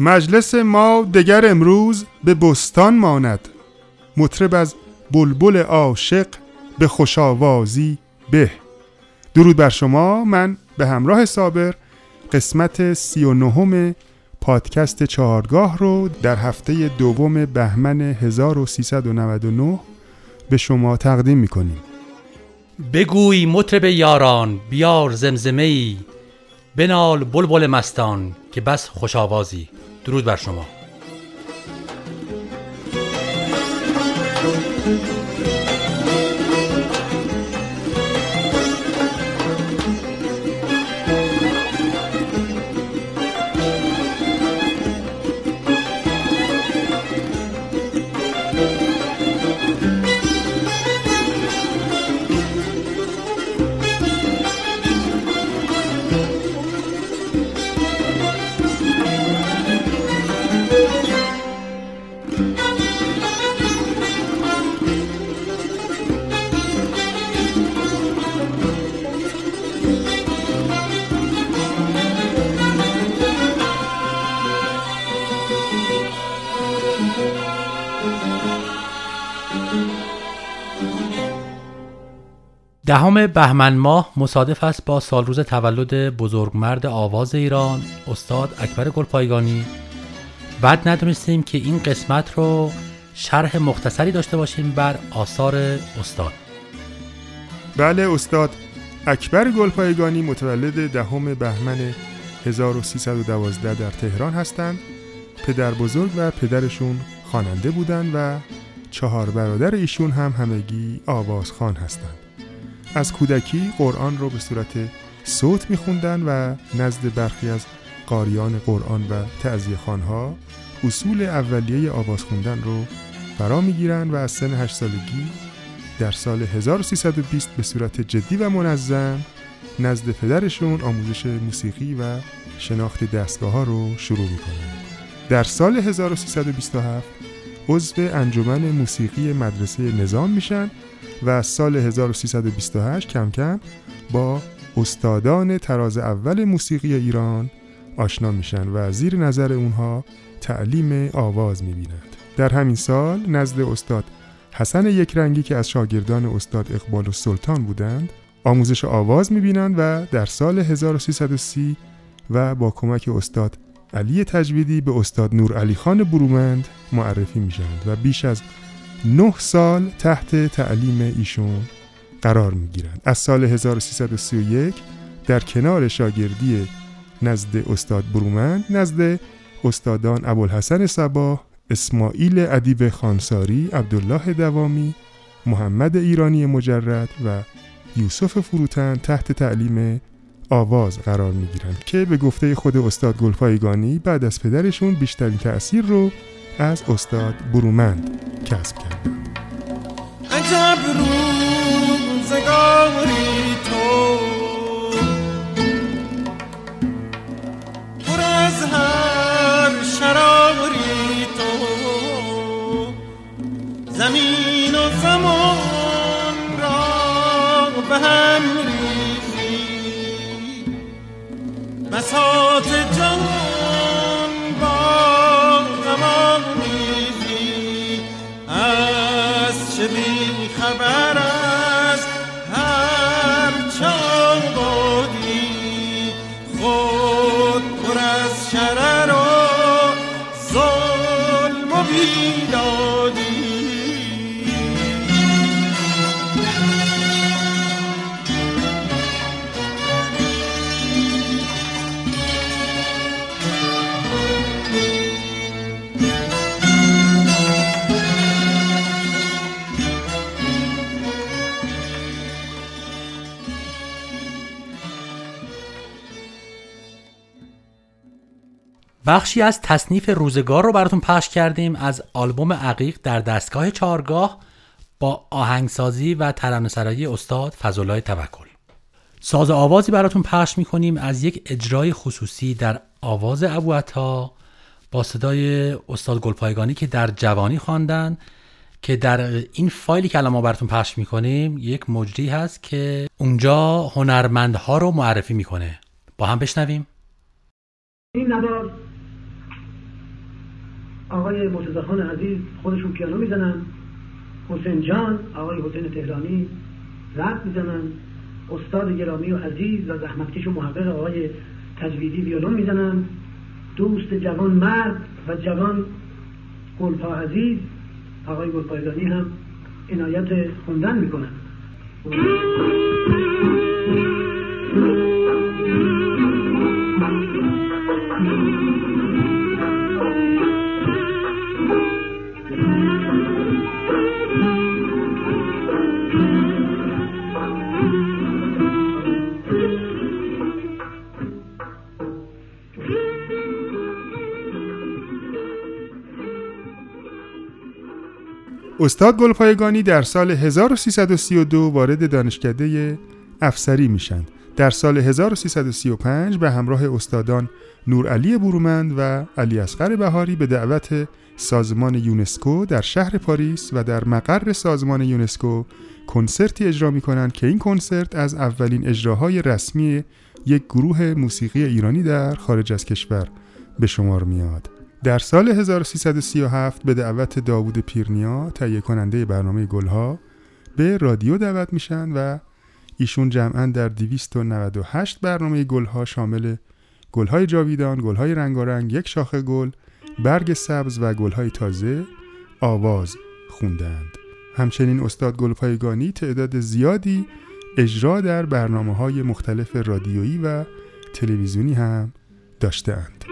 مجلس ما دگر امروز به بستان ماند، مطرب از بلبل عاشق به خوشاوازی به. درود بر شما. من به همراه صابر قسمت 39 پادکست چهارگاه رو در هفته دوم بهمن 1399 به شما تقدیم میکنیم. بگوی مطرب یاران بیار زمزمه‌ای، بنال بلبل مستان که بس خوش آوازی. درود بر شما. دهم بهمن ماه مصادف است با سالروز تولد بزرگمرد آواز ایران استاد اکبر گلپایگانی. بعد ندونستیم که این قسمت رو شرح مختصری داشته باشیم بر آثار استاد. بله، استاد اکبر گلپایگانی متولد دهم بهمن 1312 در تهران هستند. پدر بزرگ و پدرشون خواننده بودند و 4 برادر ایشون هم همگی آوازخوان هستند. از کودکی قرآن رو به صورت صوت می‌خوندن و نزد برخی از قاریان قرآن و تعزیه خوان‌ها اصول اولیه آواز خوندن رو فرا می‌گیرن و از سن 8 سالگی در سال 1320 به صورت جدی و منظم نزد پدرشون آموزش موسیقی و شناخت دستگاه‌ها رو شروع می‌کنن. در سال 1327 عضو انجمن موسیقی مدرسه نظام میشن و سال 1328 کم کم با استادان تراز اول موسیقی ایران آشنا میشن و زیر نظر اونها تعلیم آواز میبینند. در همین سال نزد استاد حسن یکرنگی که از شاگردان استاد اقبال و سلطان بودند آموزش آواز میبینند و در سال 1330 و با کمک استاد علی تجویدی به استاد نور علی خان برومند معرفی میشند و بیش از 9 سال تحت تعلیم ایشون قرار میگیرند. از سال 1331 در کنار شاگردی نزد استاد برومند نزد استادان ابوالحسن صبا، اسماعیل ادیب خان ساری، عبدالله دوامی، محمد ایرانی مجرد و یوسف فروتن تحت تعلیم آواز قرار میگیرند که به گفته خود استاد گلپایگانی بعد از پدرشون بیشترین تأثیر رو از استاد برومند کسب کردند. عجب روزگاری تو پر از هر شراری تو، زمین و زمان را به هم ریخی، بساط جهان با بی خبر از هر چند بودی، خود پر از شرر و ظلم و بیدادی. بخشی از تصنیف روزگار رو براتون پخش کردیم از آلبوم عقیق در دستگاه چهارگاه با آهنگسازی و ترانه‌سرایی استاد فضل الله توکلی. ساز آوازی براتون پخش می‌کنیم از یک اجرای خصوصی در آواز ابوعطا با صدای استاد گلپایگانی که در جوانی خواندن، که در این فایلی که الان ما براتون پخش می‌کنیم یک مجری هست که اونجا هنرمندها رو معرفی می‌کنه. با هم بشنویم. این ندار آقای مرتضی خان عزیز خودشون پیانو میزنن، حسین جان، آقای حسین تهرانی رقص میزنن، استاد گرامی و عزیز و زحمتکش و محقق آقای تجویدی ویولون میزنن، دوست جوان مرد و جوان گلپا عزیز آقای گلپایگانی هم عنایت خوندن میکنن. استاد گلپایگانی در سال 1332 وارد دانشکده افسری میشن. در سال 1335 به همراه استادان نور علی برومند و علی اصغر بهاری به دعوت سازمان یونسکو در شهر پاریس و در مقر سازمان یونسکو کنسرتی اجرا میکنند که این کنسرت از اولین اجراهای رسمی یک گروه موسیقی ایرانی در خارج از کشور به شمار میاد. در سال 1337 به دعوت داوود پیرنیا، تهیه کننده برنامه گلها، به رادیو دعوت میشن و ایشون جمعاً در 298 برنامه گلها شامل گلهای جاویدان، گلهای رنگارنگ، یک شاخه گل، برگ سبز و گلهای تازه آواز خوندند. همچنین استاد گلپایگانی تعداد زیادی اجرا در برنامه‌های مختلف رادیویی و تلویزیونی هم داشتند.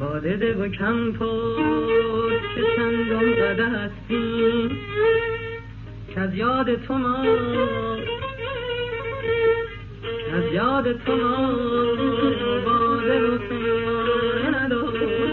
باده و کم پرد که چندان زده هستیم که از یاد تو ما باده و سماره نداریم.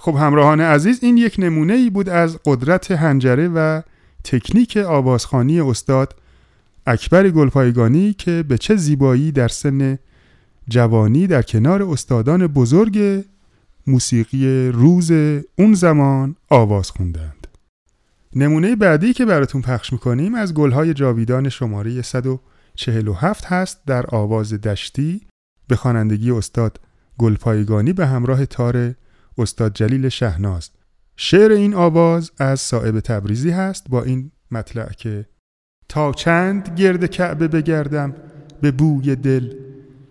خب همراهان عزیز، این یک نمونه ای بود از قدرت حنجره و تکنیک آوازخوانی استاد اکبر گلپایگانی که به چه زیبایی در سن جوانی در کنار استادان بزرگ موسیقی روز اون زمان آواز خوندند. نمونه بعدی که براتون پخش میکنیم از گلهای جاویدان شماره 147 هست در آواز دشتی به خوانندگی استاد گلپایگانی به همراه تار استاد جلیل شهناز. شعر این آواز از سائب تبریزی هست با این مطلع که تا چند گرد کعبه بگردم به بوی دل،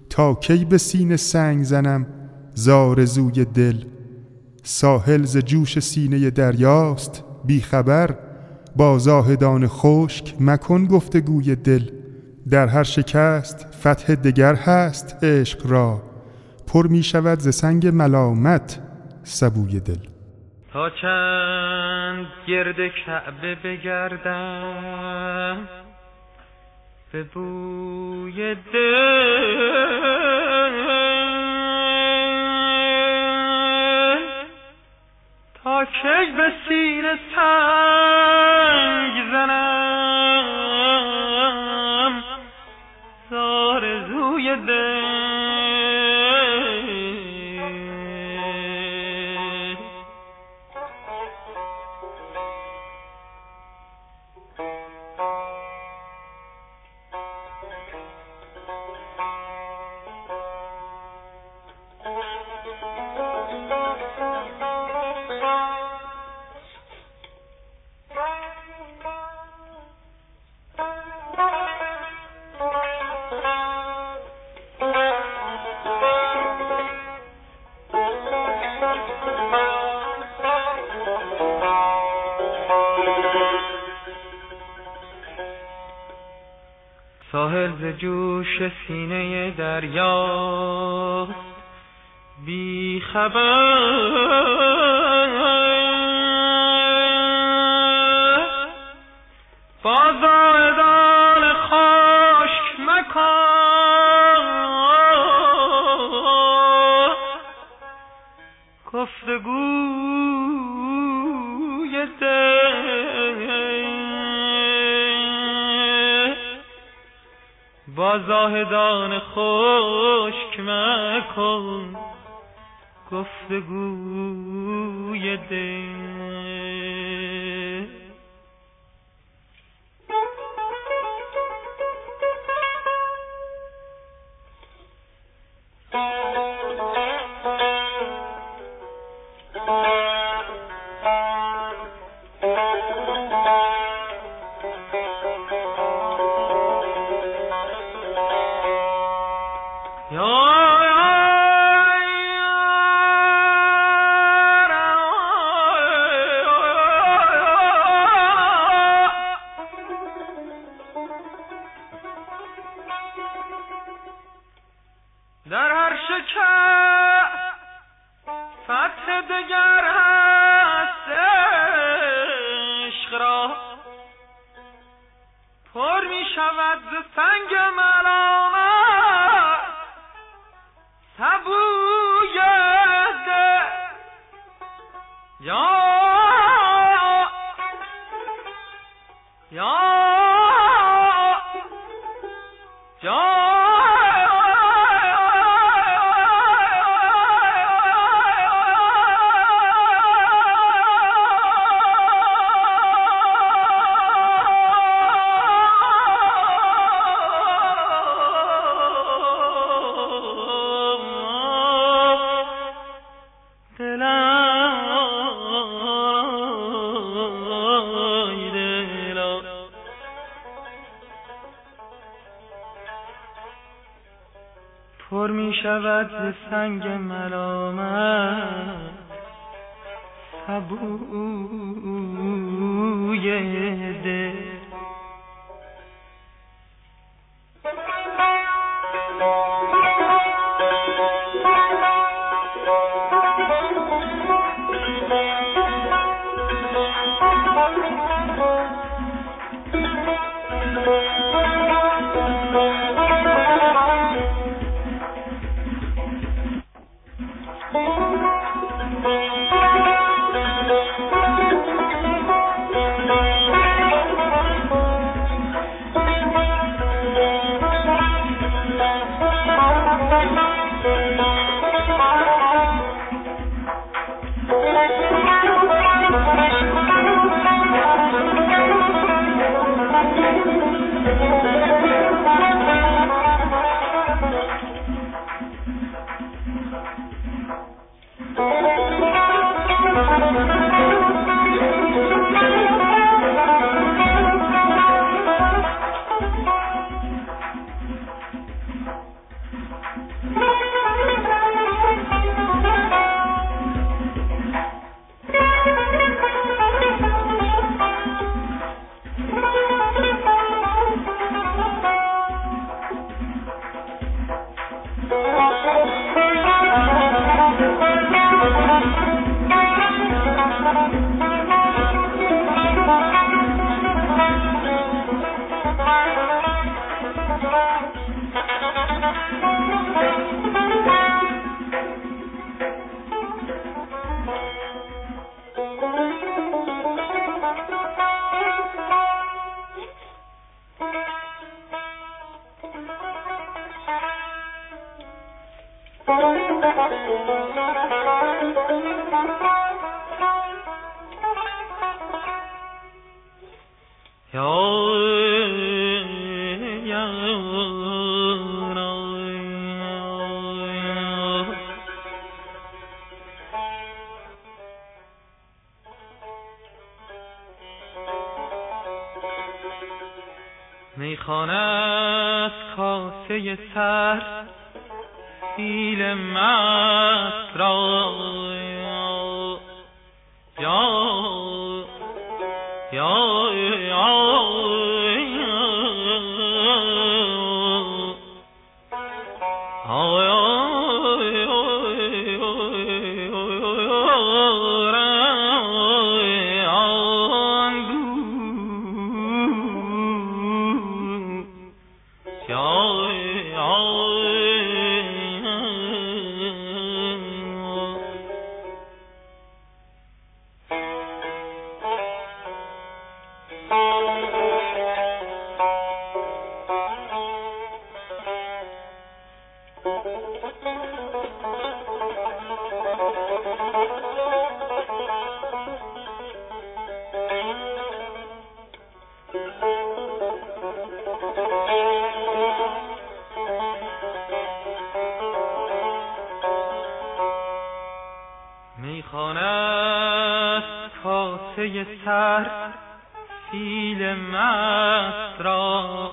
تا کی به سینه سنگ زنم زارزوی دل، ساحل ز جوش سینه دریاست بیخبر، با زاهدان خشک مکن گفتگوی دل، در هر شکست فتح دگر هست عشق را، پر می شود ز سنگ ملامت سبوی دل. تا چند گرد کعبه بگردم به بوی دل، تا کی به سینه سنگ زنم آرزوی دل، جوش سینه دریا بی خبر، بازار دل خشک مکان گفتگو با زاهدان خشک مکن گفتگوی دل. شود ز سنگ ملامت سبوی دل. میخانه است کاسه سر پیل مست را، یا یا است کاسه سر فیل مست را،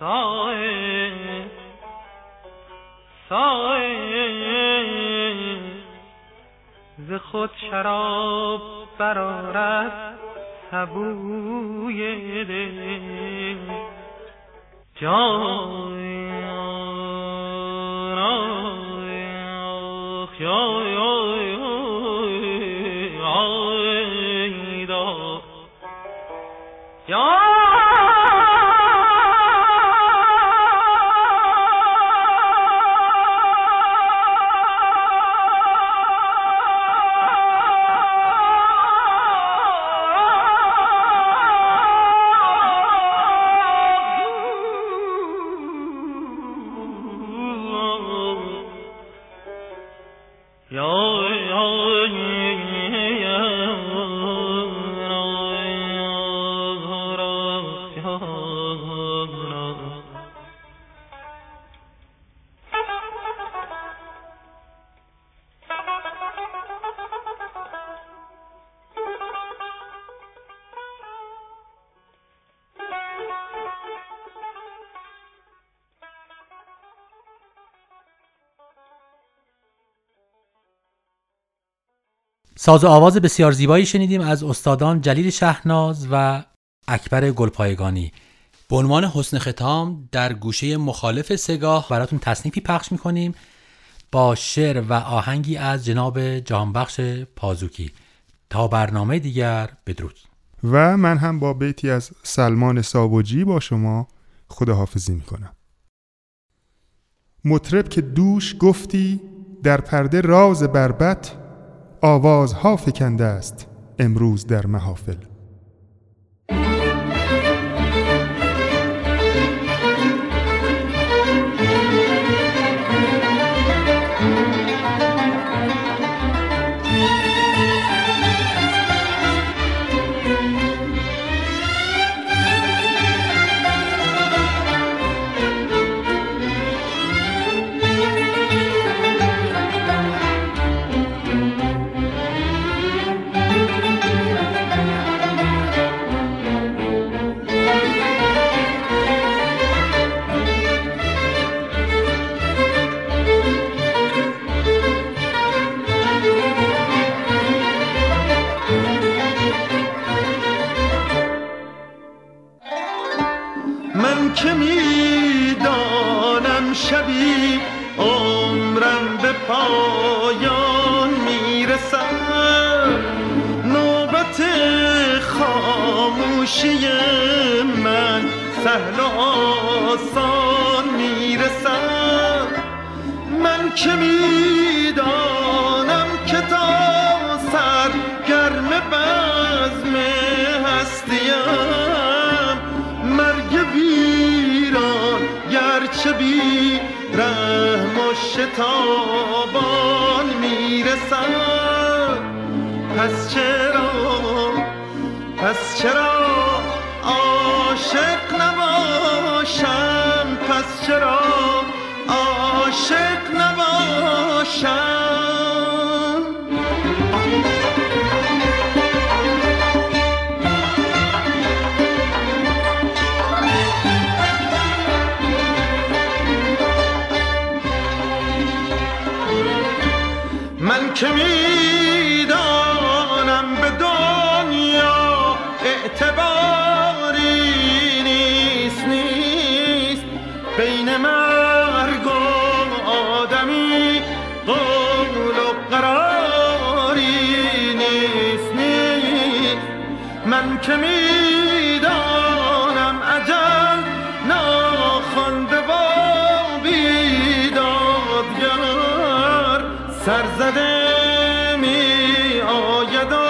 سائب سائب ز خود شراب برآرد سبوی دل ساز و آواز بسیار زیبایی شنیدیم از استادان جلیل شهناز و اکبر گلپایگانی. به عنوان حسن ختام در گوشه مخالف سگاه براتون تصنیفی پخش می‌کنیم با شعر و آهنگی از جناب جانبخش پازوکی. تا برنامه دیگر، بدرود. و من هم با بیتی از سلمان ساوجی با شما خداحافظی می‌کنم. مطرب که دوش گفتی در پرده راز بربط، آوازها فکنده است امروز در محافل. من سهل و آسان میرسم، من که میدانم که تا سر گرم بزم هستیم، مرگ ویران گرچه بی رحم و شتابان میرسم. پس چرا عاشق نباشم، پس چرا عاشق نباشم. من که میدانم به دنیا اعتباری نیست، بین مرگ و آدمی قول و قراری نیست. من که میدانم اجل ناخوانده و بیدادگر سرزده می آید و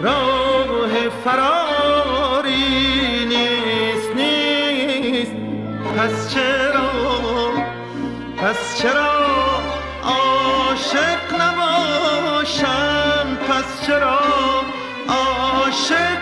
راه فراری نیست. پس چرا عاشق نباشم، پس چرا عاشق